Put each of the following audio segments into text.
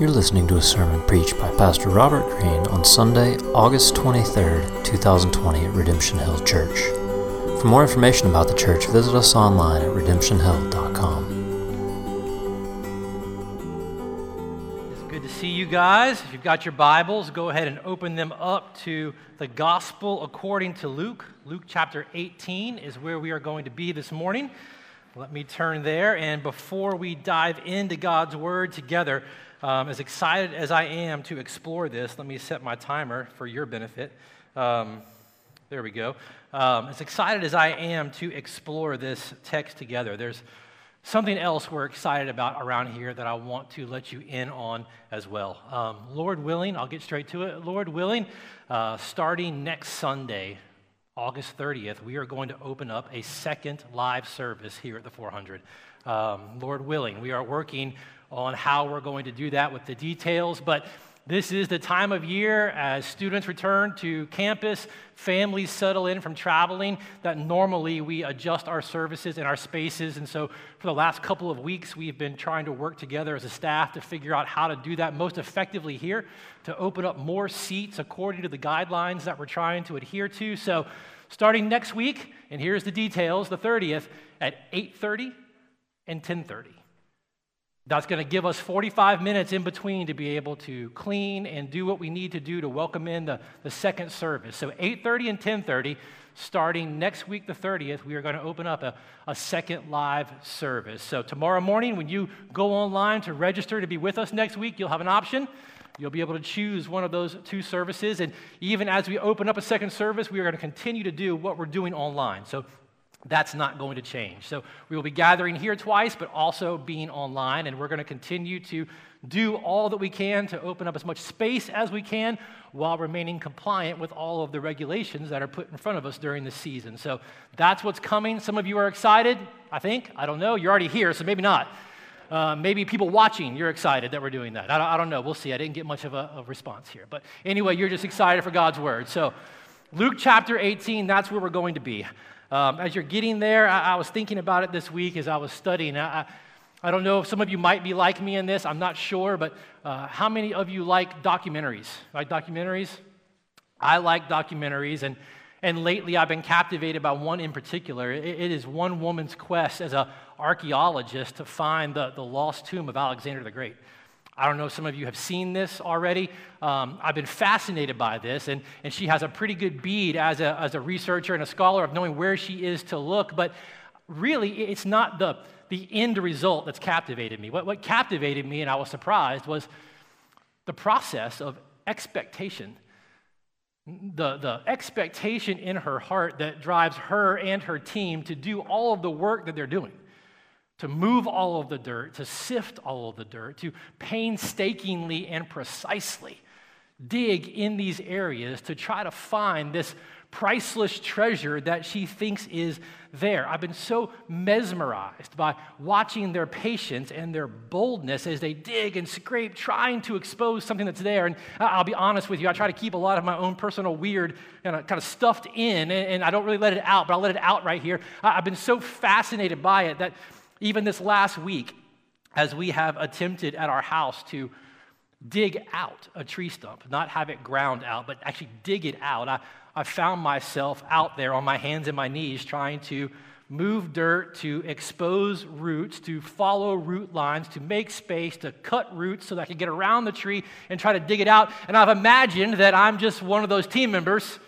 You're listening to a sermon preached by Pastor Robert Greene on Sunday, August 23rd, 2020 at Redemption Hill Church. For more information about the church, visit us online at redemptionhill.com. It's good to see you guys. If you've got your Bibles, go ahead and open them up to the Gospel according to Luke. Luke chapter 18 is where we are going to be this morning. Let me turn there, and before we dive into God's Word together, as excited as I am to explore this, let me set my timer for your benefit. There we go. As excited as I am to explore this text together, there's something else we're excited about around here that I want to let you in on as well. Lord willing, I'll get straight to it. Lord willing, starting next Sunday, August 30th, we are going to open up a second live service here at the 400. Lord willing, we are working on how we're going to do that with the details, but this is the time of year as students return to campus, families settle in from traveling, that normally we adjust our services and our spaces, and so for the last couple of weeks, we've been trying to work together as a staff to figure out how to do that most effectively here, to open up more seats according to the guidelines that we're trying to adhere to. So starting next week, and here's the details, the 30th, at 8:30 and 10:30. That's going to give us 45 minutes in between to be able to clean and do what we need to do to welcome in the second service. So 8:30 and 10:30, starting next week the 30th, we are going to open up a second live service. So tomorrow morning when you go online to register to be with us next week, you'll have an option. You'll be able to choose one of those two services. And even as we open up a second service, we are going to continue to do what we're doing online. So that's not going to change. So we will be gathering here twice, but also being online, and we're going to continue to do all that we can to open up as much space as we can while remaining compliant with all of the regulations that are put in front of us during the season. So that's what's coming. Some of you are excited, I think. I don't know. You're already here, so maybe not. Maybe people watching, you're excited that we're doing that. I don't know. We'll see. I didn't get much of a response here. But anyway, you're just excited for God's Word. So Luke chapter 18, that's where we're going to be. As you're getting there, I was thinking about it this week as I was studying. I don't know if some of you might be like me in this. I'm not sure, but how many of you like documentaries? Like documentaries? I like documentaries, and lately I've been captivated by one in particular. It is one woman's quest as an archaeologist to find the lost tomb of Alexander the Great. I don't know if some of you have seen this already. I've been fascinated by this, and she has a pretty good bead as a researcher and a scholar of knowing where she is to look, but really it's not the end result that's captivated me. What captivated me, and I was surprised, was the process of expectation. The expectation in her heart that drives her and her team to do all of the work that they're doing. To move all of the dirt, to sift all of the dirt, to painstakingly and precisely dig in these areas to try to find this priceless treasure that she thinks is there. I've been so mesmerized by watching their patience and their boldness as they dig and scrape, trying to expose something that's there. And I'll be honest with you, I try to keep a lot of my own personal weird kind of stuffed in, and I don't really let it out, but I'll let it out right here. I've been so fascinated by it that even this last week, as we have attempted at our house to dig out a tree stump, not have it ground out, but actually dig it out, I found myself out there on my hands and my knees trying to move dirt, to expose roots, to follow root lines, to make space, to cut roots so that I could get around the tree and try to dig it out. And I've imagined that I'm just one of those team members.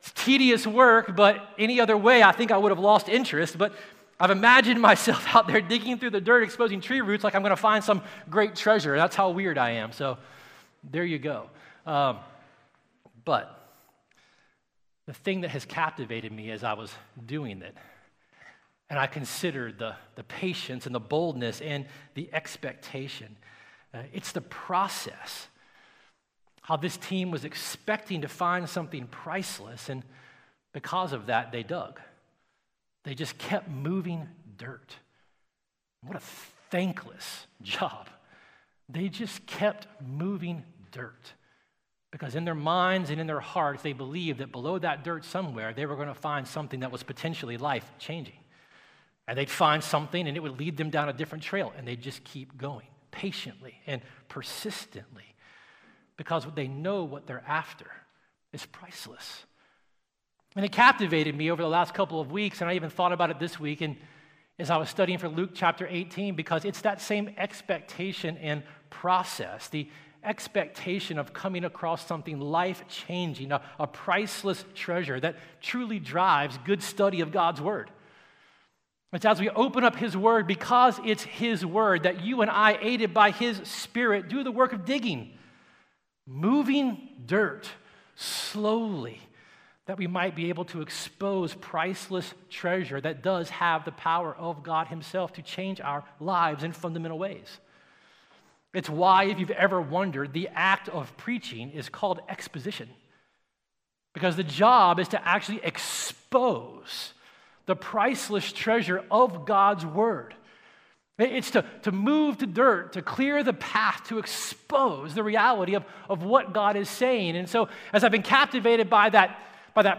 It's tedious work, but any other way, I think I would have lost interest, but I've imagined myself out there digging through the dirt, exposing tree roots like I'm going to find some great treasure. That's how weird I am. So there you go. But the thing that has captivated me as I was doing it, and I considered the patience and the boldness and the expectation, it's the process, how this team was expecting to find something priceless, and because of that, they dug. They just kept moving dirt. What a thankless job. They just kept moving dirt because in their minds and in their hearts, they believed that below that dirt somewhere, they were going to find something that was potentially life-changing. And they'd find something, and it would lead them down a different trail, and they'd just keep going. patiently and persistently because they know what they're after is priceless. And it captivated me over the last couple of weeks, and I even thought about it this week and as I was studying for Luke chapter 18, because it's that same expectation and process, the expectation of coming across something life-changing, a priceless treasure that truly drives good study of God's Word. It's as we open up His Word, because it's His Word, that you and I, aided by His Spirit, do the work of digging, moving dirt slowly, that we might be able to expose priceless treasure that does have the power of God Himself to change our lives in fundamental ways. It's why, if you've ever wondered, the act of preaching is called exposition, because the job is to actually expose the priceless treasure of God's Word. It's to move to dirt, to clear the path, to expose the reality of what God is saying. And so as I've been captivated by that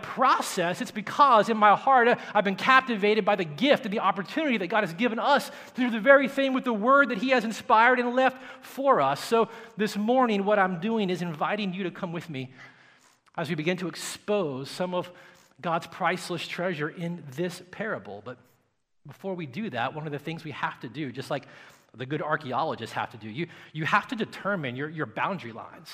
process, it's because in my heart I've been captivated by the gift and the opportunity that God has given us to do the very thing with the Word that He has inspired and left for us. So this morning what I'm doing is inviting you to come with me as we begin to expose some of God's priceless treasure in this parable. But before we do that, one of the things we have to do, just like the good archaeologists have to do, you have to determine your boundary lines.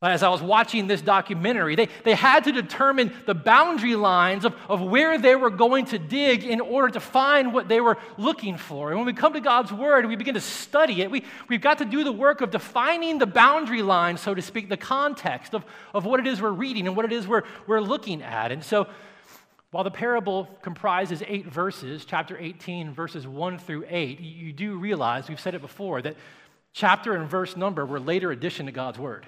As I was watching this documentary, they had to determine the boundary lines of where they were going to dig in order to find what they were looking for. And when we come to God's Word and we begin to study it, we've got to do the work of defining the boundary line, so to speak, the context of what it is we're reading and what it is we're looking at. And so while the parable comprises 8 verses, chapter 18, verses 1-8, you do realize, we've said it before, that chapter and verse number were later addition to God's Word.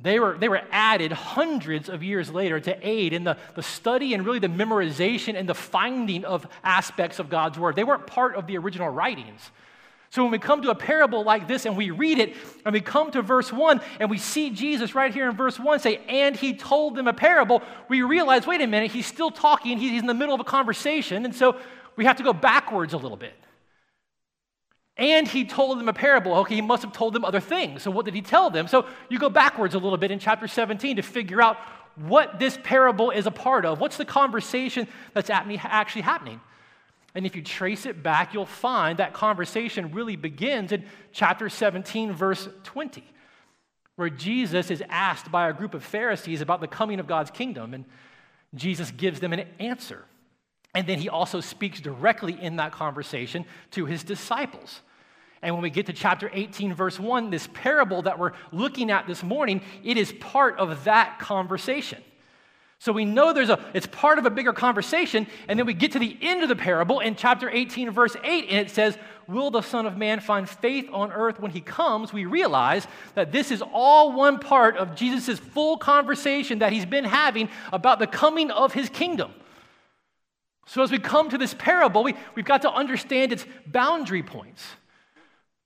They were added hundreds of years later to aid in the study and really the memorization and the finding of aspects of God's Word. They weren't part of the original writings. So when we come to a parable like this and we read it, and we come to verse 1 and we see Jesus right here in verse 1 say, "And He told them a parable," we realize, wait a minute, He's still talking, He's in the middle of a conversation, and so we have to go backwards a little bit. And He told them a parable. Okay, He must have told them other things. So what did He tell them? So you go backwards a little bit in chapter 17 to figure out what this parable is a part of. What's the conversation that's actually happening? And if you trace it back, you'll find that conversation really begins in chapter 17, verse 20, where Jesus is asked by a group of Pharisees about the coming of God's kingdom, and Jesus gives them an answer. And then He also speaks directly in that conversation to His disciples. And when we get to chapter 18, verse 1, this parable that we're looking at this morning, it is part of that conversation. So we know it's part of a bigger conversation, and then we get to the end of the parable in chapter 18, verse 8, and it says, "Will the Son of Man find faith on earth when He comes?" We realize that this is all one part of Jesus' full conversation that He's been having about the coming of His kingdom. So as we come to this parable, we've got to understand its boundary points.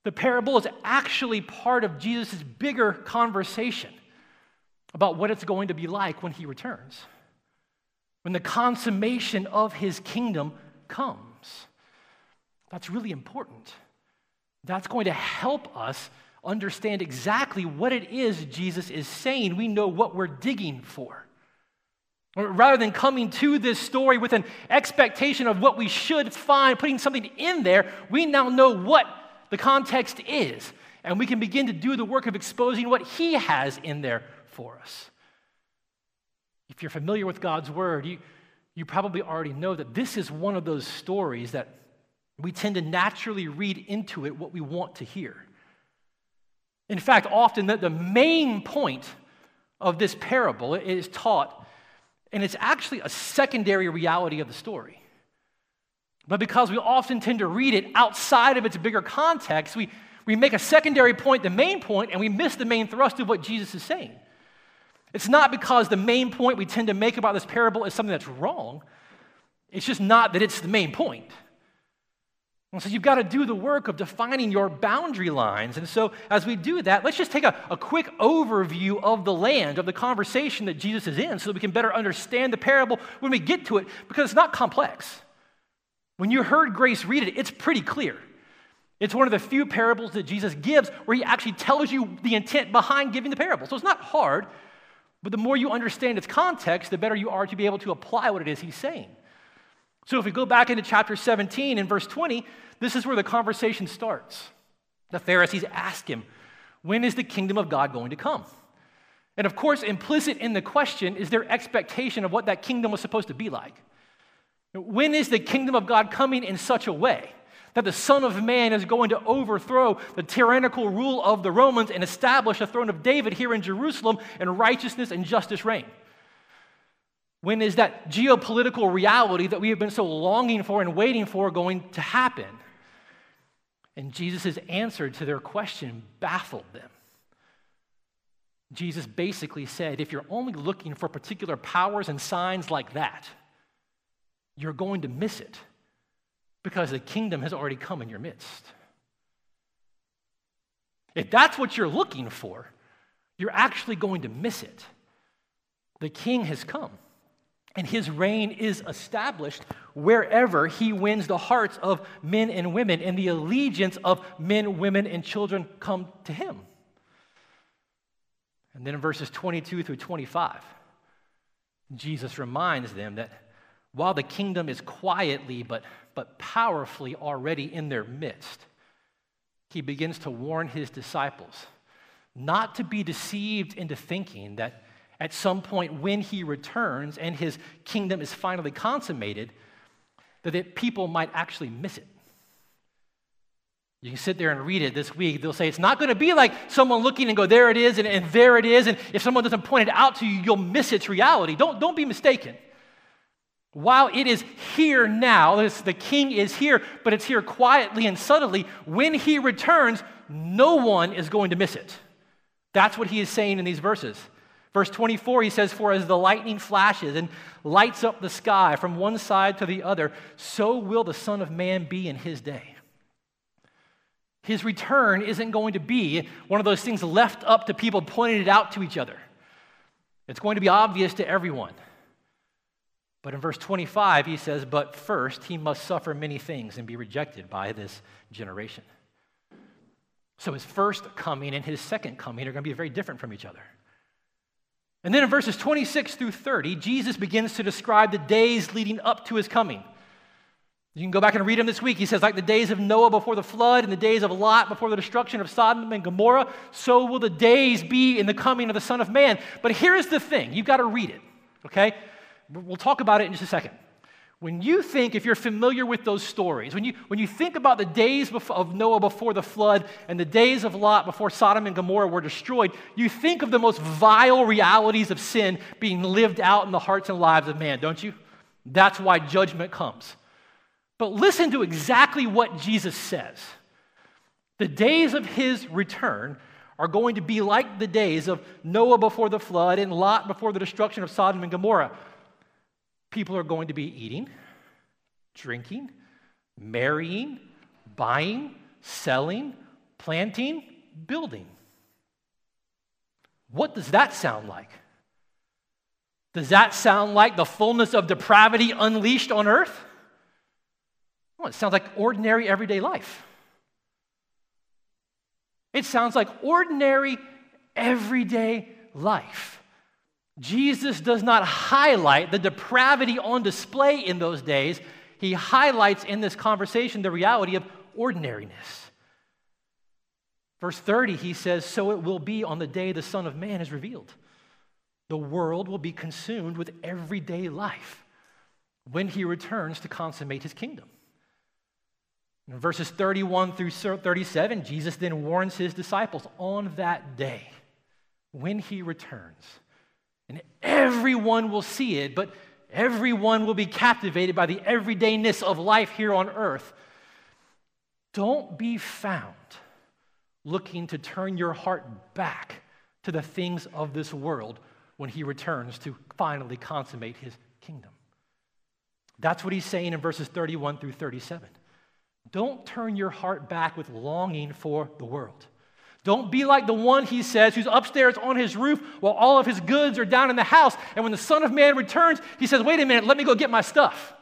The parable is actually part of Jesus' bigger conversation about what it's going to be like when He returns, when the consummation of His kingdom comes. That's really important. That's going to help us understand exactly what it is Jesus is saying. We know what we're digging for. Rather than coming to this story with an expectation of what we should find, putting something in there, we now know what the context is, and we can begin to do the work of exposing what He has in there for us. If you're familiar with God's Word, you probably already know that this is one of those stories that we tend to naturally read into it what we want to hear. In fact, often the main point of this parable is taught, and it's actually a secondary reality of the story. But because we often tend to read it outside of its bigger context, we make a secondary point the main point, and we miss the main thrust of what Jesus is saying. It's not because the main point we tend to make about this parable is something that's wrong. It's just not that it's the main point. And so you've got to do the work of defining your boundary lines. And so as we do that, let's just take a quick overview of the land, of the conversation that Jesus is in, so that we can better understand the parable when we get to it, because it's not complex. When you heard Grace read it, it's pretty clear. It's one of the few parables that Jesus gives where he actually tells you the intent behind giving the parable. So it's not hard, but the more you understand its context, the better you are to be able to apply what it is he's saying. So if we go back into chapter 17 and verse 20, this is where the conversation starts. The Pharisees ask him, when is the kingdom of God going to come? And of course, implicit in the question is their expectation of what that kingdom was supposed to be like. When is the kingdom of God coming in such a way that the Son of Man is going to overthrow the tyrannical rule of the Romans and establish a throne of David here in Jerusalem and righteousness and justice reign? When is that geopolitical reality that we have been so longing for and waiting for going to happen? And Jesus' answer to their question baffled them. Jesus basically said, if you're only looking for particular powers and signs like that, you're going to miss it because the kingdom has already come in your midst. If that's what you're looking for, you're actually going to miss it. The king has come, and his reign is established wherever he wins the hearts of men and women, and the allegiance of men, women, and children come to him. And then in verses 22 through 25, Jesus reminds them that while the kingdom is quietly but powerfully already in their midst, he begins to warn his disciples not to be deceived into thinking that at some point when he returns and his kingdom is finally consummated, that people might actually miss it. You can sit there and read it this week. They'll say it's not going to be like someone looking and go, there it is, and there it is. And if someone doesn't point it out to you, you'll miss its reality. Don't be mistaken. While it is here now, the king is here, but it's here quietly and subtly. When he returns, no one is going to miss it. That's what he is saying in these verses. Verse 24, he says, for as the lightning flashes and lights up the sky from one side to the other, so will the Son of Man be in his day. His return isn't going to be one of those things left up to people pointing it out to each other. It's going to be obvious to everyone. But in verse 25, he says, but first he must suffer many things and be rejected by this generation. So his first coming and his second coming are going to be very different from each other. And then in verses 26 through 30, Jesus begins to describe the days leading up to his coming. You can go back and read him this week. He says, like the days of Noah before the flood and the days of Lot before the destruction of Sodom and Gomorrah, so will the days be in the coming of the Son of Man. But here's the thing. You've got to read it, okay? We'll talk about it in just a second. When you think, if you're familiar with those stories, when you think about the days of Noah before the flood and the days of Lot before Sodom and Gomorrah were destroyed, you think of the most vile realities of sin being lived out in the hearts and lives of man, don't you? That's why judgment comes. But listen to exactly what Jesus says. The days of his return are going to be like the days of Noah before the flood and Lot before the destruction of Sodom and Gomorrah. People are going to be eating, drinking, marrying, buying, selling, planting, building. What does that sound like? Does that sound like the fullness of depravity unleashed on earth? Well, it sounds like ordinary, everyday life. It sounds like ordinary, everyday life. Jesus does not highlight the depravity on display in those days. He highlights in this conversation the reality of ordinariness. Verse 30, he says, so it will be on the day the Son of Man is revealed. The world will be consumed with everyday life when he returns to consummate his kingdom. In verses 31 through 37, Jesus then warns his disciples, on that day, when he returns, and everyone will see it, but everyone will be captivated by the everydayness of life here on earth. Don't be found looking to turn your heart back to the things of this world when he returns to finally consummate his kingdom. That's what he's saying in verses 31 through 37. Don't turn your heart back with longing for the world. Don't be like the one, he says, who's upstairs on his roof while all of his goods are down in the house. And when the Son of Man returns, he says, wait a minute, let me go get my stuff.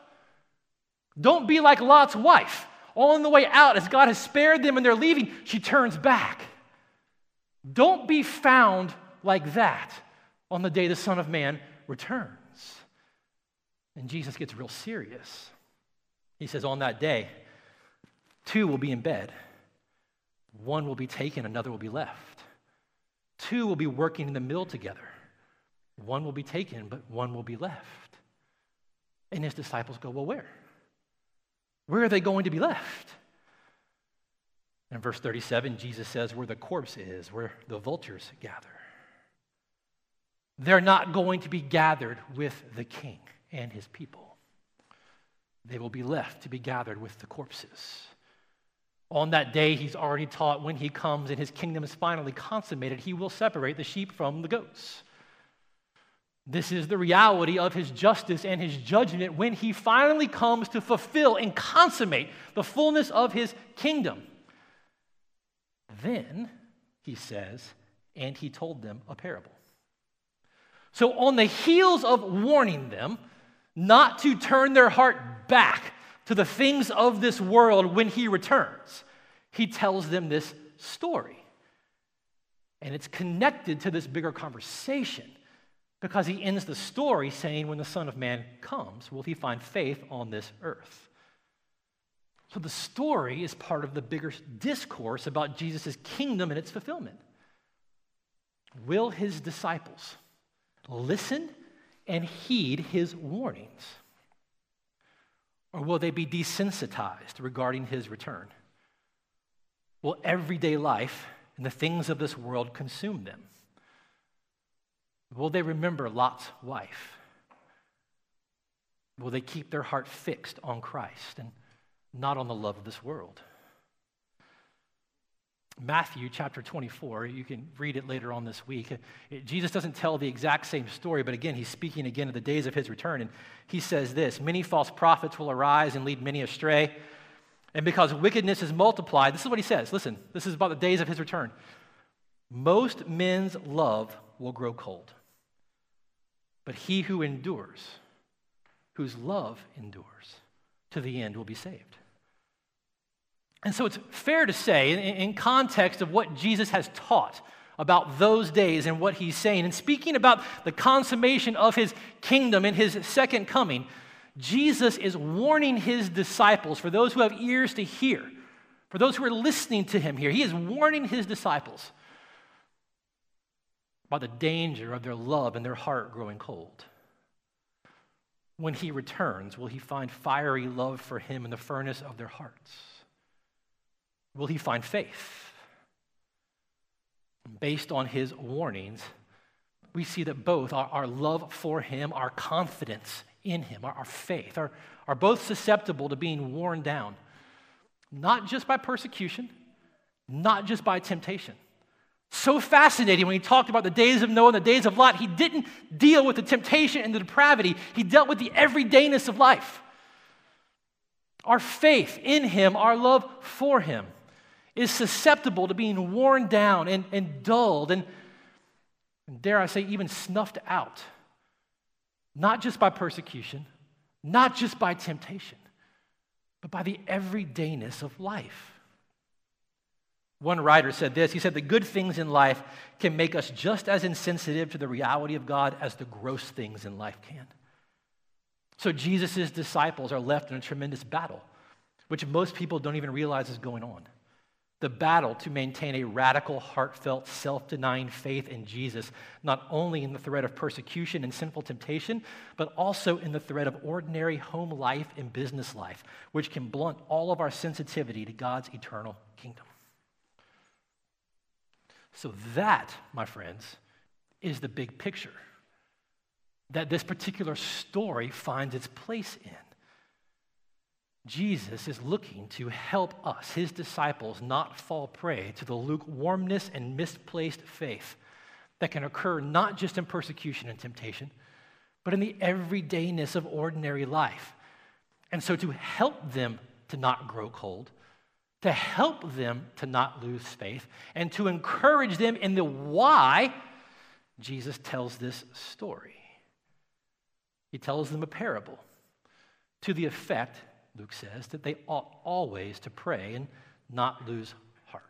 Don't be like Lot's wife. On the way out, as God has spared them and they're leaving, she turns back. Don't be found like that on the day the Son of Man returns. And Jesus gets real serious. He says, on that day, two will be in bed. One will be taken, another will be left. Two will be working in the mill together. One will be taken, but one will be left. And his disciples go, well, where? Where are they going to be left? In verse 37, Jesus says, where the corpse is, where the vultures gather. They're not going to be gathered with the king and his people. They will be left to be gathered with the corpses. On that day, he's already taught when he comes and his kingdom is finally consummated, he will separate the sheep from the goats. This is the reality of his justice and his judgment when he finally comes to fulfill and consummate the fullness of his kingdom. Then, he says, and he told them a parable. So on the heels of warning them not to turn their heart back to the things of this world when he returns, he tells them this story. And it's connected to this bigger conversation because he ends the story saying, when the Son of Man comes, will he find faith on this earth? So the story is part of the bigger discourse about Jesus' kingdom and its fulfillment. Will his disciples listen and heed his warnings? Or will they be desensitized regarding his return? Will everyday life and the things of this world consume them? Will they remember Lot's wife? Will they keep their heart fixed on Christ and not on the love of this world? Matthew chapter 24, you can read it later on this week. Jesus doesn't tell the exact same story, but again, he's speaking again of the days of his return. And he says this, many false prophets will arise and lead many astray. And because wickedness is multiplied, this is what he says. Listen, this is about the days of his return. Most men's love will grow cold. But he who endures, whose love endures to the end, will be saved. And so it's fair to say, in context of what Jesus has taught about those days and what he's saying, and speaking about the consummation of his kingdom and his second coming, Jesus is warning his disciples, for those who have ears to hear, for those who are listening to him here, he is warning his disciples about the danger of their love and their heart growing cold. When he returns, will he find fiery love for him in the furnace of their hearts? Will he find faith? Based on his warnings, we see that both our love for him, our confidence in him, our faith, are both susceptible to being worn down, not just by persecution, not just by temptation. So fascinating when he talked about the days of Noah and the days of Lot, he didn't deal with the temptation and the depravity. He dealt with the everydayness of life. Our faith in him, our love for him, is susceptible to being worn down and dulled and, dare I say, even snuffed out. Not just by persecution, not just by temptation, but by the everydayness of life. One writer said this, he said, the good things in life can make us just as insensitive to the reality of God as the gross things in life can. So Jesus' disciples are left in a tremendous battle, which most people don't even realize is going on. The battle to maintain a radical, heartfelt, self-denying faith in Jesus, not only in the threat of persecution and sinful temptation, but also in the threat of ordinary home life and business life, which can blunt all of our sensitivity to God's eternal kingdom. So that, my friends, is the big picture that this particular story finds its place in. Jesus is looking to help us, his disciples, not fall prey to the lukewarmness and misplaced faith that can occur not just in persecution and temptation, but in the everydayness of ordinary life. And so to help them to not grow cold, to help them to not lose faith, and to encourage them in the why, Jesus tells this story. He tells them a parable to the effect Luke says, that they ought always to pray and not lose heart.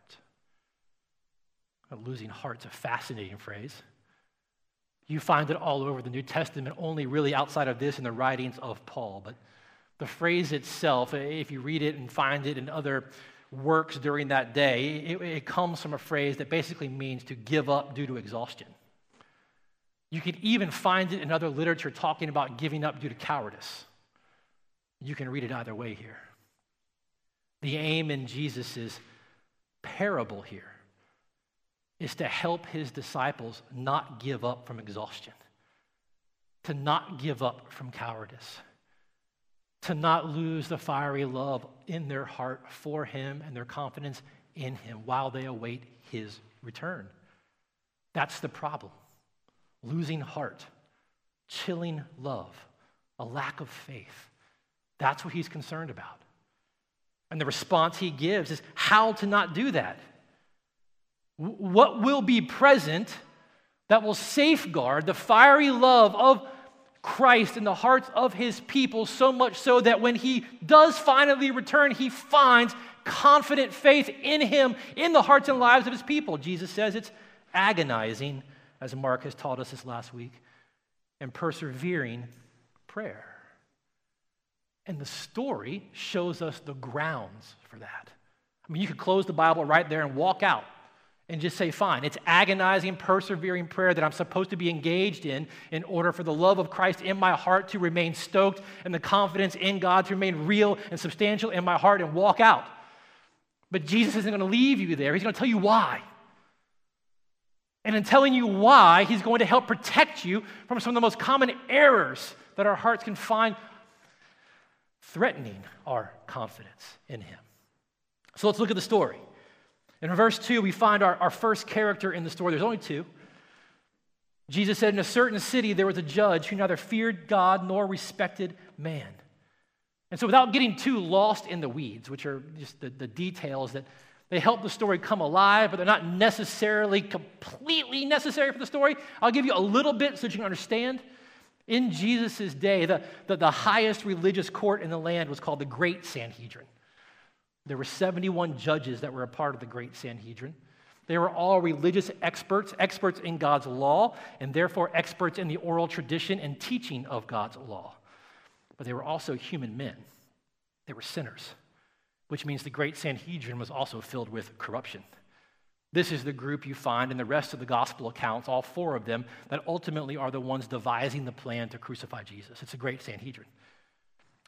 Losing heart's a fascinating phrase. You find it all over the New Testament, only really outside of this in the writings of Paul. But the phrase itself, if you read it and find it in other works during that day, it comes from a phrase that basically means to give up due to exhaustion. You can even find it in other literature talking about giving up due to cowardice. You can read it either way here. The aim in Jesus' parable here is to help his disciples not give up from exhaustion, to not give up from cowardice, to not lose the fiery love in their heart for him and their confidence in him while they await his return. That's the problem. Losing heart, chilling love, a lack of faith. That's what he's concerned about. And the response he gives is how to not do that. What will be present that will safeguard the fiery love of Christ in the hearts of his people, so much so that when he does finally return, he finds confident faith in him, in the hearts and lives of his people? Jesus says it's agonizing, as Mark has taught us this last week, and persevering prayer. And the story shows us the grounds for that. I mean, you could close the Bible right there and walk out and just say, fine, it's agonizing, persevering prayer that I'm supposed to be engaged in order for the love of Christ in my heart to remain stoked and the confidence in God to remain real and substantial in my heart, and walk out. But Jesus isn't going to leave you there. He's going to tell you why. And in telling you why, he's going to help protect you from some of the most common errors that our hearts can find threatening our confidence in him. So let's look at the story. In verse 2, we find our first character in the story. There's only two. Jesus said, "In a certain city there was a judge who neither feared God nor respected man." And so without getting too lost in the weeds, which are just the details that they help the story come alive, but they're not necessarily completely necessary for the story. I'll give you a little bit so that you can understand. In Jesus' day, the highest religious court in the land was called the Great Sanhedrin. There were 71 judges that were a part of the Great Sanhedrin. They were all religious experts, experts in God's law, and therefore experts in the oral tradition and teaching of God's law. But they were also human men. They were sinners, which means the Great Sanhedrin was also filled with corruption. This is the group you find in the rest of the gospel accounts, all four of them, that ultimately are the ones devising the plan to crucify Jesus. It's a Great Sanhedrin.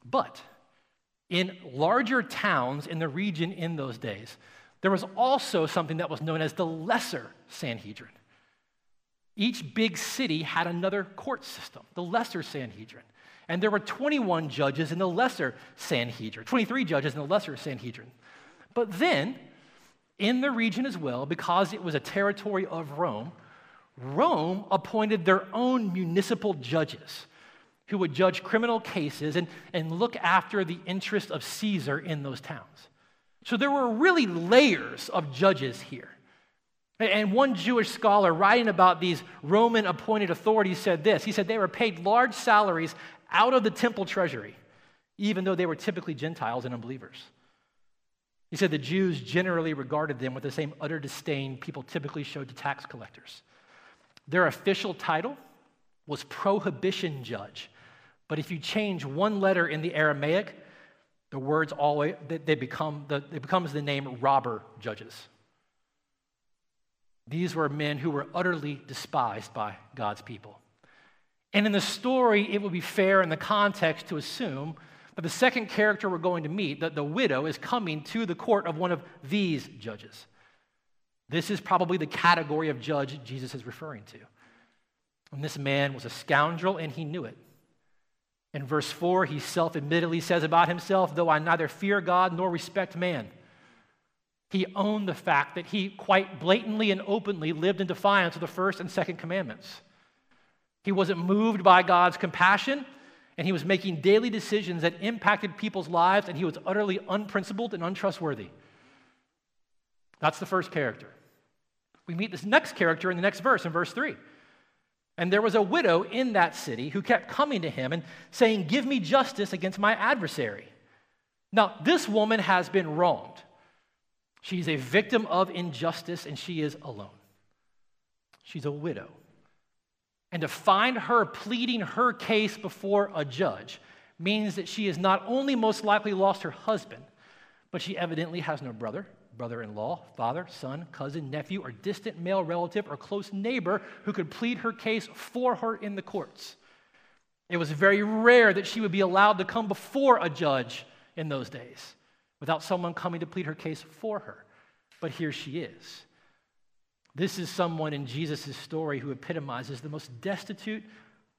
But in larger towns in the region in those days, there was also something that was known as the Lesser Sanhedrin. Each big city had another court system, the Lesser Sanhedrin. And there were 21 judges in the Lesser Sanhedrin, 23 judges in the Lesser Sanhedrin. But then, in the region as well, because it was a territory of Rome, Rome appointed their own municipal judges who would judge criminal cases and look after the interests of Caesar in those towns. So there were really layers of judges here. And one Jewish scholar writing about these Roman appointed authorities said this. He said they were paid large salaries out of the temple treasury, even though they were typically Gentiles and unbelievers. He said the Jews generally regarded them with the same utter disdain people typically showed to tax collectors. Their official title was prohibition judge, but if you change one letter in the Aramaic, the words always it becomes the name robber judges. These were men who were utterly despised by God's people. And in the story, it would be fair in the context to assume that the second character we're going to meet, that the widow, is coming to the court of one of these judges. This is probably the category of judge Jesus is referring to. And this man was a scoundrel, and he knew it. In verse 4, he self-admittedly says about himself, "Though I neither fear God nor respect man." He owned the fact that he quite blatantly and openly lived in defiance of the first and second commandments. He wasn't moved by God's compassion, and he was making daily decisions that impacted people's lives, and he was utterly unprincipled and untrustworthy. That's the first character. We meet this next character in the next verse, in verse 3. "And there was a widow in that city who kept coming to him and saying, 'Give me justice against my adversary.' Now, this woman has been wronged. She's a victim of injustice, and she is alone. She's a widow. And to find her pleading her case before a judge means that she has not only most likely lost her husband, but she evidently has no brother, brother-in-law, father, son, cousin, nephew, or distant male relative or close neighbor who could plead her case for her in the courts. It was very rare that she would be allowed to come before a judge in those days without someone coming to plead her case for her. But here she is. This is someone in Jesus' story who epitomizes the most destitute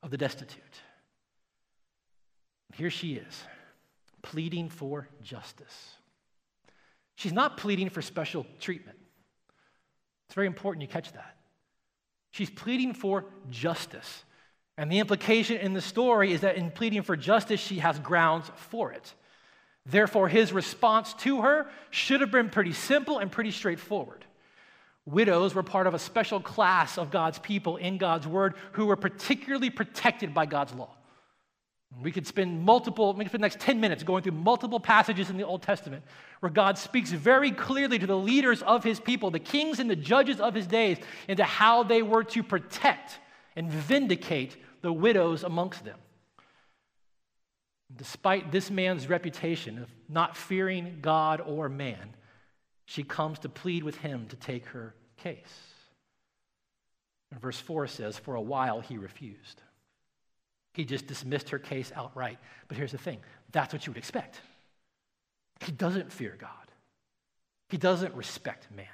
of the destitute. Here she is, pleading for justice. She's not pleading for special treatment. It's very important you catch that. She's pleading for justice. And the implication in the story is that in pleading for justice, she has grounds for it. Therefore, his response to her should have been pretty simple and pretty straightforward. Widows were part of a special class of God's people in God's word who were particularly protected by God's law. We could spend the next 10 minutes going through multiple passages in the Old Testament where God speaks very clearly to the leaders of his people, the kings and the judges of his days, into how they were to protect and vindicate the widows amongst them. Despite this man's reputation of not fearing God or man, she comes to plead with him to take her case. And verse 4 says, for a while he refused. He just dismissed her case outright. But here's the thing, that's what you would expect. He doesn't fear God. He doesn't respect man.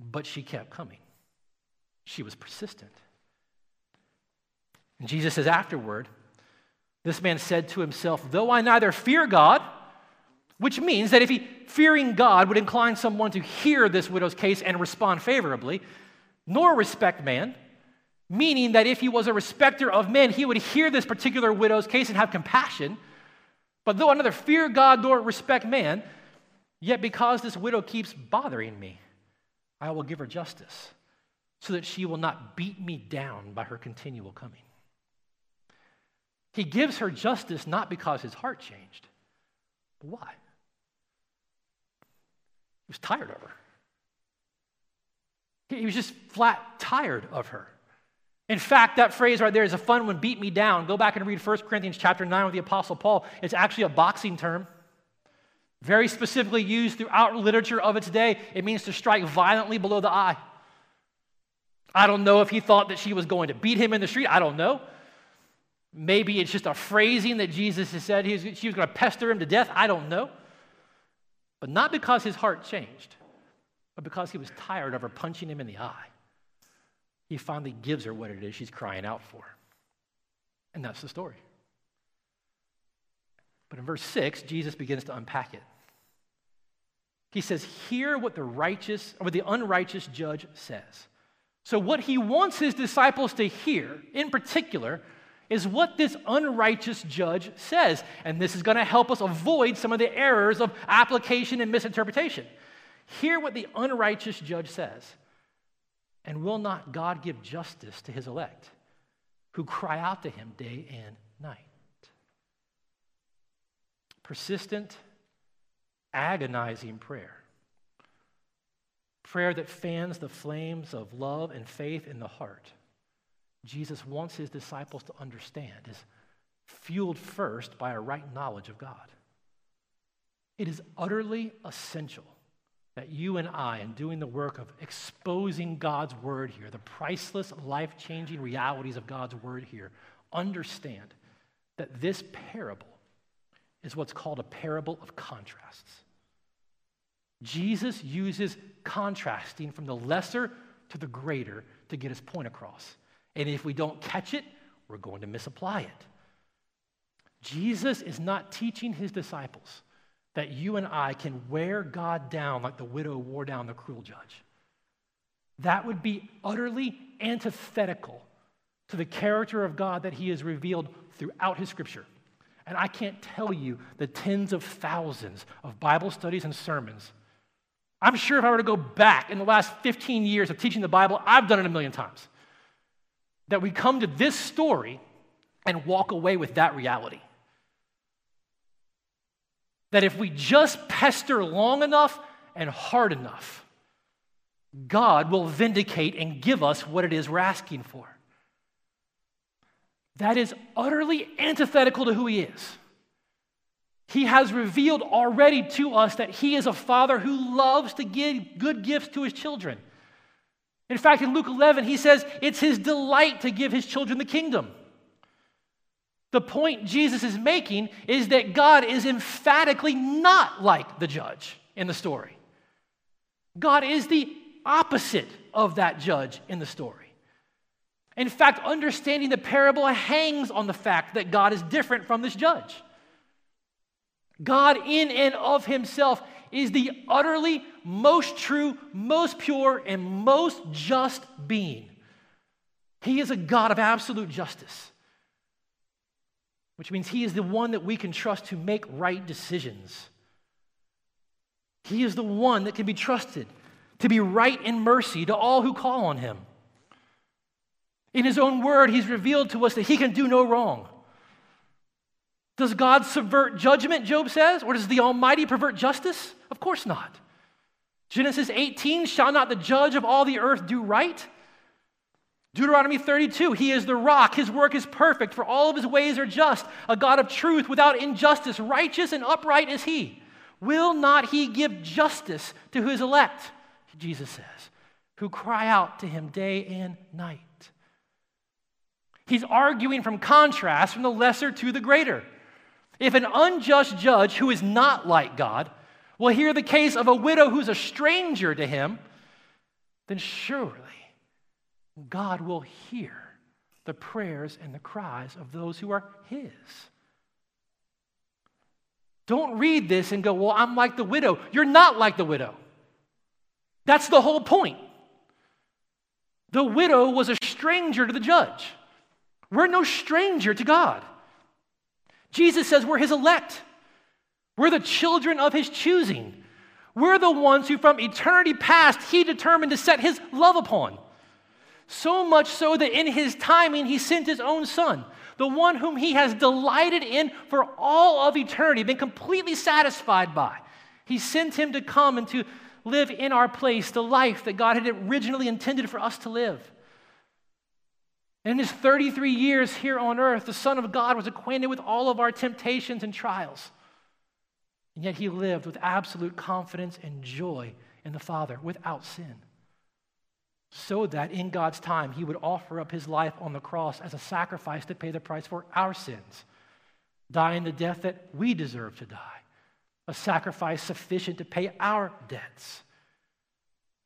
But she kept coming. She was persistent. And Jesus says afterward, this man said to himself, though I neither fear God, which means that if he, fearing God, would incline someone to hear this widow's case and respond favorably, nor respect man, meaning that if he was a respecter of men, he would hear this particular widow's case and have compassion. But though I neither fear God nor respect man, yet because this widow keeps bothering me, I will give her justice so that she will not beat me down by her continual coming. He gives her justice not because his heart changed, but why? He was tired of her. He was just flat tired of her. In fact, that phrase right there is a fun one, beat me down. Go back and read 1 Corinthians chapter 9 with the Apostle Paul. It's actually a boxing term, very specifically used throughout literature of its day. It means to strike violently below the eye. I don't know if he thought that she was going to beat him in the street. I don't know. Maybe it's just a phrasing that Jesus has said she was going to pester him to death. I don't know. But not because his heart changed, but because he was tired of her punching him in the eye. He finally gives her what it is she's crying out for. And that's the story. But in verse 6, Jesus begins to unpack it. He says, hear what the unrighteous judge says. So what he wants his disciples to hear, in particular, is what this unrighteous judge says. And this is going to help us avoid some of the errors of application and misinterpretation. Hear what the unrighteous judge says. And will not God give justice to his elect, who cry out to him day and night? Persistent, agonizing prayer. Prayer that fans the flames of love and faith in the heart. Jesus wants his disciples to understand is fueled first by a right knowledge of God. It is utterly essential that you and I, in doing the work of exposing God's word here, the priceless, life-changing realities of God's word here, understand that this parable is what's called a parable of contrasts. Jesus uses contrasting from the lesser to the greater to get his point across. And if we don't catch it, we're going to misapply it. Jesus is not teaching his disciples that you and I can wear God down like the widow wore down the cruel judge. That would be utterly antithetical to the character of God that he has revealed throughout his scripture. And I can't tell you the tens of thousands of Bible studies and sermons. I'm sure if I were to go back in the last 15 years of teaching the Bible, I've done it a million times. That we come to this story and walk away with that reality. that if we just pester long enough and hard enough, God will vindicate and give us what it is we're asking for. That is utterly antithetical to who he is. He has revealed already to us that he is a father who loves to give good gifts to his children. In fact, in Luke 11, he says it's his delight to give his children the kingdom. The point Jesus is making is that God is emphatically not like the judge in the story. God is the opposite of that judge in the story. In fact, understanding the parable hangs on the fact that God is different from this judge. God in and of himself is the utterly most true, most pure, and most just being. He is a God of absolute justice, which means he is the one that we can trust to make right decisions. He is the one that can be trusted to be right in mercy to all who call on him. In his own word, he's revealed to us that he can do no wrong. Does God subvert judgment, Job says? Or does the Almighty pervert justice? Of course not. Genesis 18, shall not the judge of all the earth do right? Deuteronomy 32, he is the rock, his work is perfect, for all of his ways are just, a God of truth without injustice, righteous and upright is he. Will not he give justice to his elect, Jesus says, who cry out to him day and night? He's arguing from contrast, from the lesser to the greater. If an unjust judge who is not like God will hear the case of a widow who's a stranger to him, then surely God will hear the prayers and the cries of those who are his. Don't read this and go, well, I'm like the widow. You're not like the widow. That's the whole point. The widow was a stranger to the judge. We're no stranger to God. Jesus says we're his elect. We're the children of his choosing. We're the ones who from eternity past he determined to set his love upon. So much so that in his timing he sent his own son, the one whom he has delighted in for all of eternity, been completely satisfied by. He sent him to come and to live in our place the life that God had originally intended for us to live. And in his 33 years here on earth, the Son of God was acquainted with all of our temptations and trials. And yet he lived with absolute confidence and joy in the Father without sin, so that in God's time he would offer up his life on the cross as a sacrifice to pay the price for our sins, dying the death that we deserve to die, a sacrifice sufficient to pay our debts.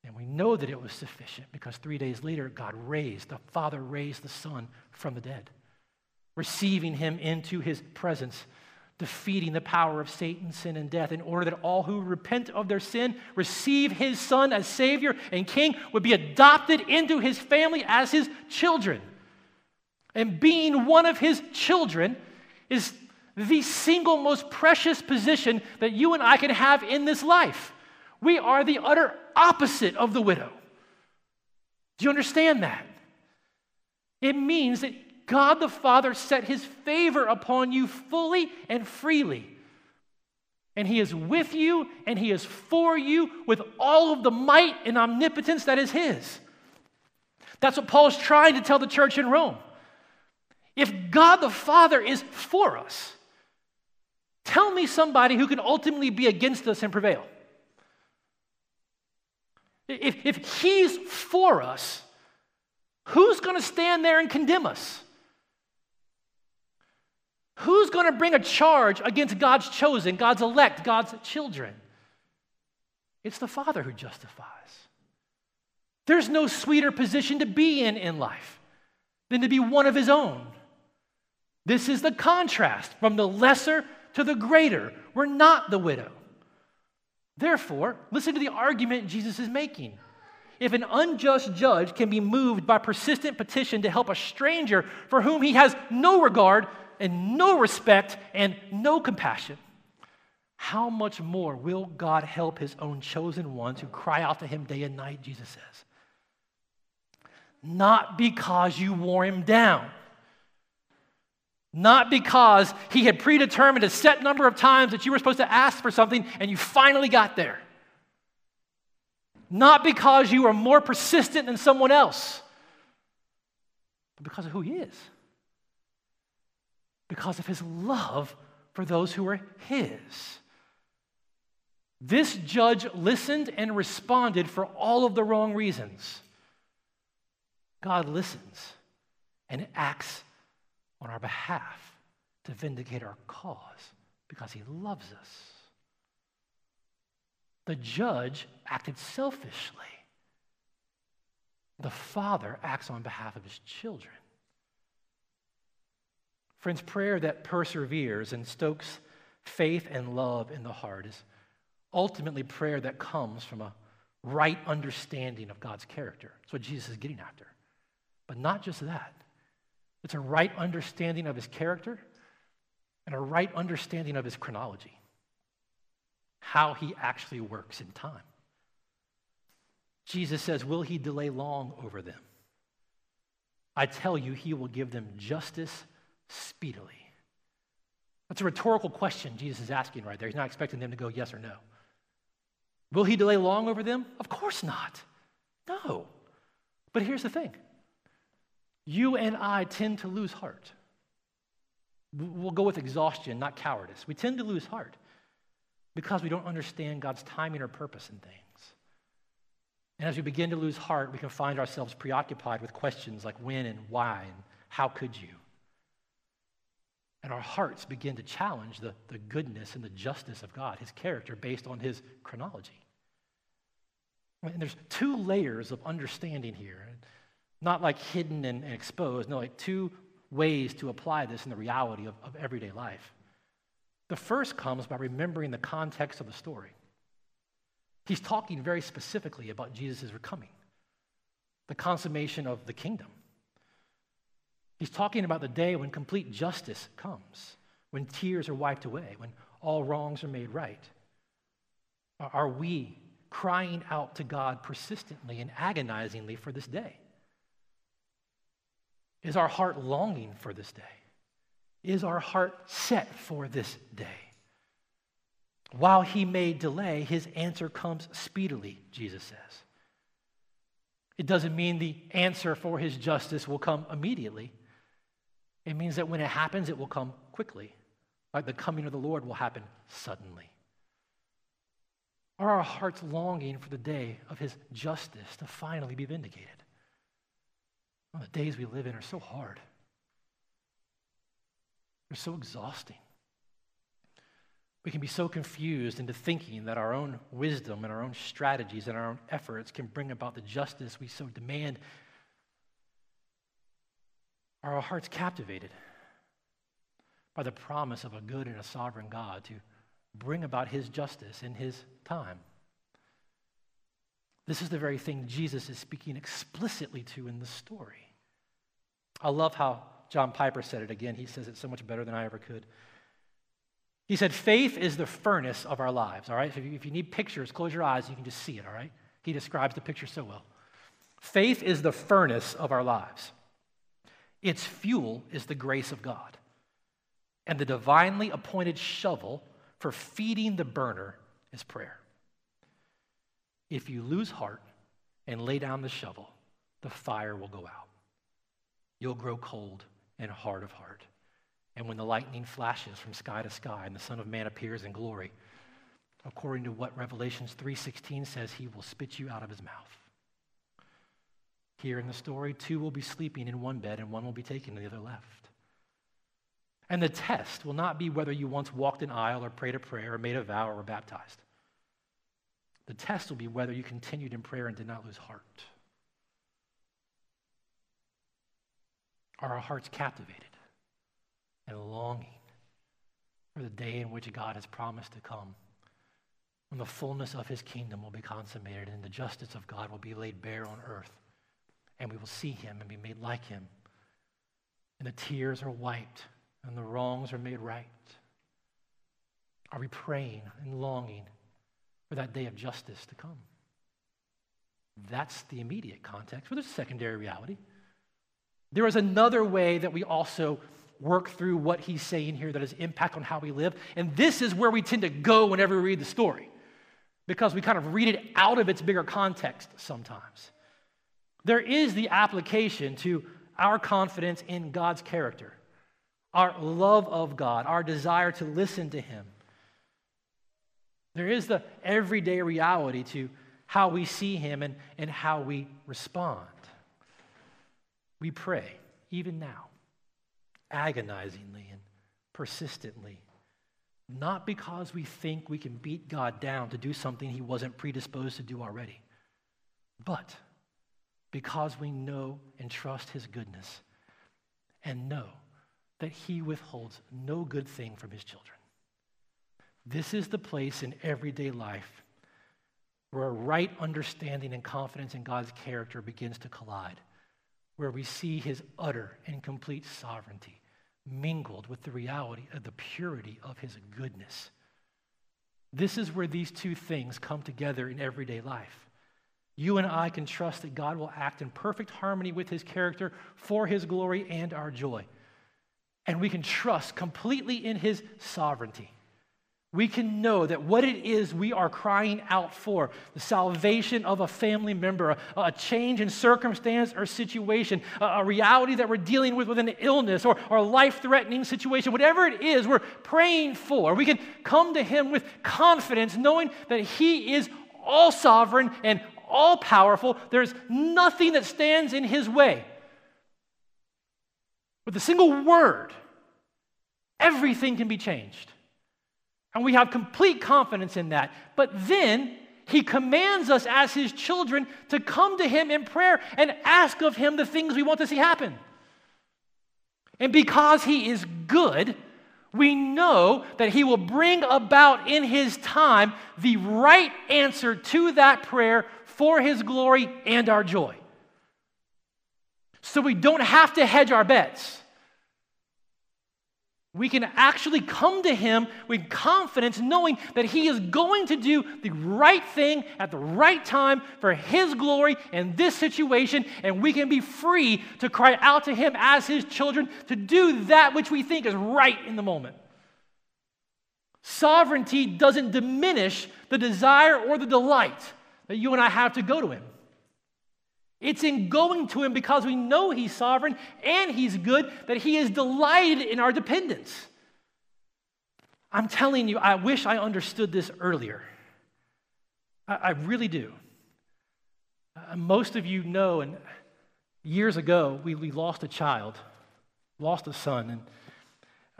And we know that it was sufficient because 3 days later, the Father raised the Son from the dead, receiving him into his presence, defeating the power of Satan, sin, and death in order that all who repent of their sin, receive his Son as Savior and King, would be adopted into his family as his children. And being one of his children is the single most precious position that you and I can have in this life. We are the utter opposite of the widow. Do you understand that? It means that God the Father set his favor upon you fully and freely. And he is with you and he is for you with all of the might and omnipotence that is his. That's what Paul's trying to tell the church in Rome. If God the Father is for us, tell me somebody who can ultimately be against us and prevail. If he's for us, who's going to stand there and condemn us? Who's going to bring a charge against God's chosen, God's elect, God's children? It's the Father who justifies. There's no sweeter position to be in life than to be one of his own. This is the contrast from the lesser to the greater. We're not the widow. Therefore, listen to the argument Jesus is making. If an unjust judge can be moved by persistent petition to help a stranger for whom he has no regard and no respect and no compassion, how much more will God help his own chosen ones who cry out to him day and night, Jesus says. Not because you wore him down, Not because he had predetermined a set number of times that you were supposed to ask for something and you finally got there. Not because you are more persistent than someone else, but because of who he is. Because of his love for those who are his. This judge listened and responded for all of the wrong reasons. God listens and acts on our behalf to vindicate our cause because he loves us. The judge acted selfishly. The Father acts on behalf of his children. Friends, prayer that perseveres and stokes faith and love in the heart is ultimately prayer that comes from a right understanding of God's character. That's what Jesus is getting after. But not just that. It's a right understanding of his character and a right understanding of his chronology, how he actually works in time. Jesus says, will he delay long over them? I tell you, he will give them justice speedily. That's a rhetorical question Jesus is asking right there. He's not expecting them to go yes or no. Will he delay long over them? Of course not. No. But here's the thing. You and I tend to lose heart. We'll go with exhaustion, not cowardice. We tend to lose heart because we don't understand God's timing or purpose in things. And as we begin to lose heart, we can find ourselves preoccupied with questions like when and why and how could you? And our hearts begin to challenge the goodness and the justice of God, his character based on his chronology. And there's two layers of understanding here. Not like hidden and exposed. No, like two ways to apply this in the reality of everyday life. The first comes by remembering the context of the story. He's talking very specifically about Jesus' coming, the consummation of the kingdom. He's talking about the day when complete justice comes, when tears are wiped away, when all wrongs are made right. Are we crying out to God persistently and agonizingly for this day? Is our heart longing for this day? Is our heart set for this day? While he may delay, his answer comes speedily, Jesus says. It doesn't mean the answer for his justice will come immediately. It means that when it happens, it will come quickly. Like the coming of the Lord will happen suddenly. Are our hearts longing for the day of his justice to finally be vindicated? Well, the days we live in are so hard. They're so exhausting. We can be so confused into thinking that our own wisdom and our own strategies and our own efforts can bring about the justice we so demand. Are our hearts captivated by the promise of a good and a sovereign God to bring about his justice in his time? This is the very thing Jesus is speaking explicitly to in the story. I love how John Piper said it again. He says it so much better than I ever could. He said, faith is the furnace of our lives, all right? So if you need pictures, close your eyes, you can just see it, all right? He describes the picture so well. Faith is the furnace of our lives. Its fuel is the grace of God and the divinely appointed shovel for feeding the burner is prayer. If you lose heart and lay down the shovel, the fire will go out. You'll grow cold and hard of heart. And when the lightning flashes from sky to sky and the Son of Man appears in glory, according to what Revelation 3.16 says, he will spit you out of his mouth. Here in the story, two will be sleeping in one bed and one will be taken and the other left. And the test will not be whether you once walked an aisle or prayed a prayer or made a vow or were baptized. The test will be whether you continued in prayer and did not lose heart. Are our hearts captivated and longing for the day in which God has promised to come, when the fullness of his kingdom will be consummated and the justice of God will be laid bare on earth, and we will see him and be made like him, and the tears are wiped and the wrongs are made right? Are we praying and longing for that day of justice to come? That's the immediate context, but there's a secondary reality. There is another way that we also work through what he's saying here that has impact on how we live. And this is where we tend to go whenever we read the story, because we kind of read it out of its bigger context sometimes. There is the application to our confidence in God's character, our love of God, our desire to listen to him. There is the everyday reality to how we see him and how we respond. We pray, even now, agonizingly and persistently, not because we think we can beat God down to do something he wasn't predisposed to do already, but because we know and trust his goodness and know that he withholds no good thing from his children. This is the place in everyday life where a right understanding and confidence in God's character begins to collide, where we see his utter and complete sovereignty mingled with the reality of the purity of his goodness. This is where these two things come together in everyday life. You and I can trust that God will act in perfect harmony with his character for his glory and our joy. And we can trust completely in his sovereignty. We can know that what it is we are crying out for, the salvation of a family member, a change in circumstance or situation, a reality that we're dealing with an illness or a life-threatening situation, whatever it is we're praying for, we can come to him with confidence, knowing that he is all sovereign and all powerful. There's nothing that stands in his way. With a single word, everything can be changed. And we have complete confidence in that. But then he commands us as his children to come to him in prayer and ask of him the things we want to see happen. And because he is good, we know that he will bring about in his time the right answer to that prayer for his glory and our joy. So we don't have to hedge our bets. We can actually come to him with confidence, knowing that he is going to do the right thing at the right time for his glory in this situation, and we can be free to cry out to him as his children to do that which we think is right in the moment. Sovereignty doesn't diminish the desire or the delight that you and I have to go to him. It's in going to him, because we know he's sovereign and he's good, that he is delighted in our dependence. I'm telling you, I wish I understood this earlier. I really do. Most of you know, and years ago, we lost a child, lost a son.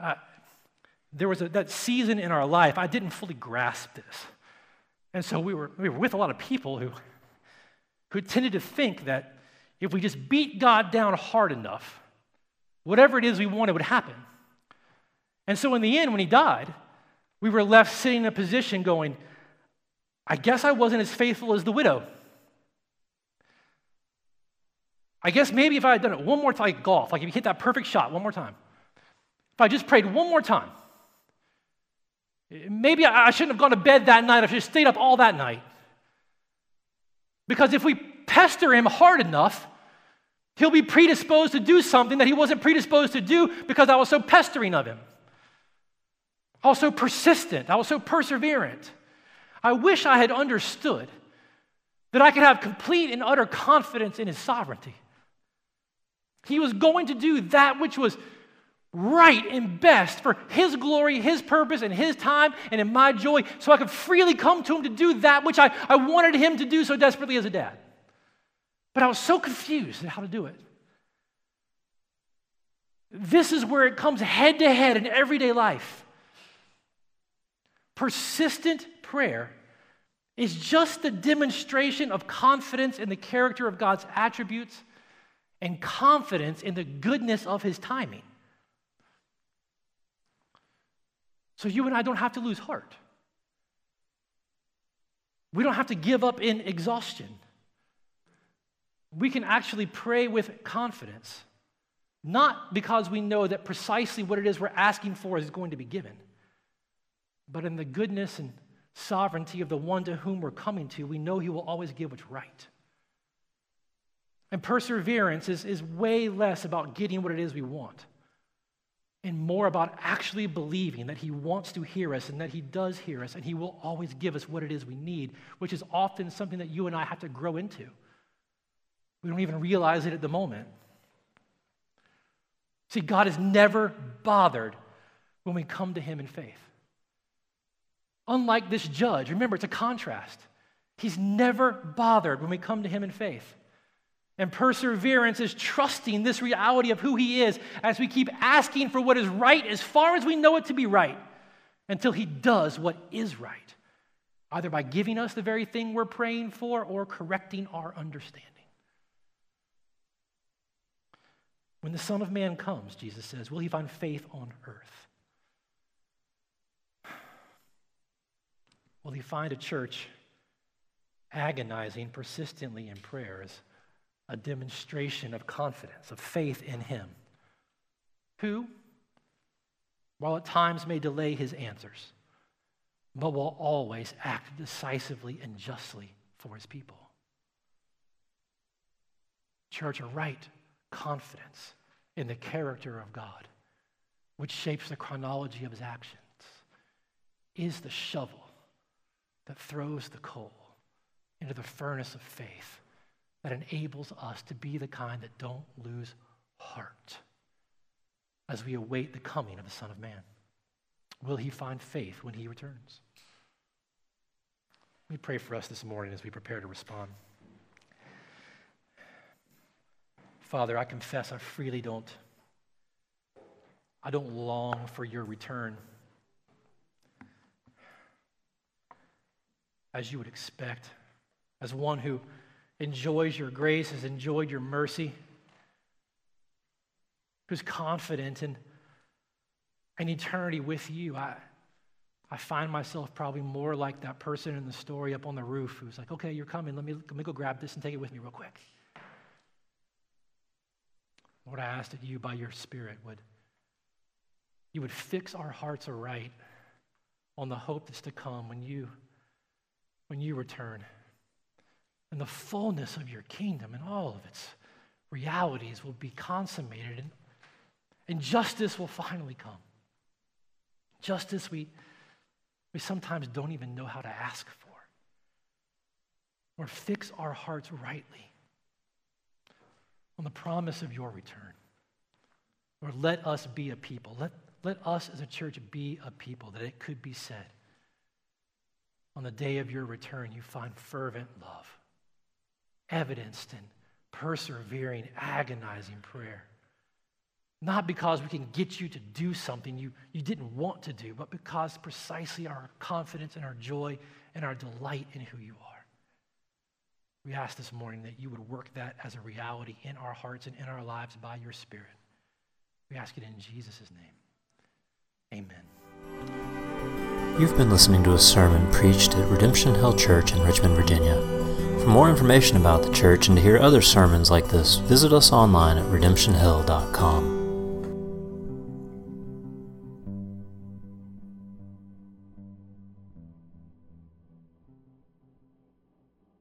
And there was that season in our life, I didn't fully grasp this. And so we were with a lot of people who tended to think that if we just beat God down hard enough, whatever it is we wanted would happen. And so in the end, when he died, we were left sitting in a position going, I guess I wasn't as faithful as the widow. I guess maybe if I had done it one more time, like golf, like if you hit that perfect shot one more time, if I just prayed one more time, maybe I shouldn't have gone to bed that night. I should have stayed up all that night. Because if we pester him hard enough, he'll be predisposed to do something that he wasn't predisposed to do because I was so pestering of him. I was so persistent. I was so perseverant. I wish I had understood that I could have complete and utter confidence in his sovereignty. He was going to do that which was right and best for his glory, his purpose, and his time, and in my joy, so I could freely come to him to do that which I wanted him to do so desperately as a dad. But I was so confused at how to do it. This is where it comes head to head in everyday life. Persistent prayer is just the demonstration of confidence in the character of God's attributes and confidence in the goodness of his timing. So you and I don't have to lose heart. We don't have to give up in exhaustion. We can actually pray with confidence, not because we know that precisely what it is we're asking for is going to be given, but in the goodness and sovereignty of the one to whom we're coming to, we know he will always give what's right. And perseverance is way less about getting what it is we want and more about actually believing that he wants to hear us and that he does hear us and he will always give us what it is we need, which is often something that you and I have to grow into. We don't even realize it at the moment. See, God is never bothered when we come to him in faith. Unlike this judge, remember, it's a contrast. He's never bothered when we come to him in faith. And perseverance is trusting this reality of who he is as we keep asking for what is right as far as we know it to be right until he does what is right, either by giving us the very thing we're praying for or correcting our understanding. When the Son of Man comes, Jesus says, will he find faith on earth? Will he find a church agonizing persistently in prayers, a demonstration of confidence, of faith in him, who, while at times may delay his answers, but will always act decisively and justly for his people? Church, a right confidence in the character of God, which shapes the chronology of his actions, is the shovel that throws the coal into the furnace of faith that enables us to be the kind that don't lose heart as we await the coming of the Son of Man. Will he find faith when he returns? Let me pray for us this morning as we prepare to respond. Father, I confess I freely don't long for your return as you would expect, as one who enjoys your grace, has enjoyed your mercy, who's confident in an eternity with you. I find myself probably more like that person in the story up on the roof who's like, okay, you're coming. Let me go grab this and take it with me real quick. Lord, I ask that you, by your Spirit, would fix our hearts aright on the hope that's to come when you return, and the fullness of your kingdom and all of its realities will be consummated, and justice will finally come. Justice we sometimes don't even know how to ask for. Lord, fix our hearts rightly on the promise of your return. Or let us be a people. Let us as a church be a people that it could be said, on the day of your return, you find fervent love, evidenced in persevering, agonizing prayer. Not because we can get you to do something you didn't want to do, but because precisely our confidence and our joy and our delight in who you are. We ask this morning that you would work that as a reality in our hearts and in our lives by your Spirit. We ask it in Jesus' name. Amen. You've been listening to a sermon preached at Redemption Hill Church in Richmond, Virginia. For more information about the church and to hear other sermons like this, visit us online at redemptionhill.com.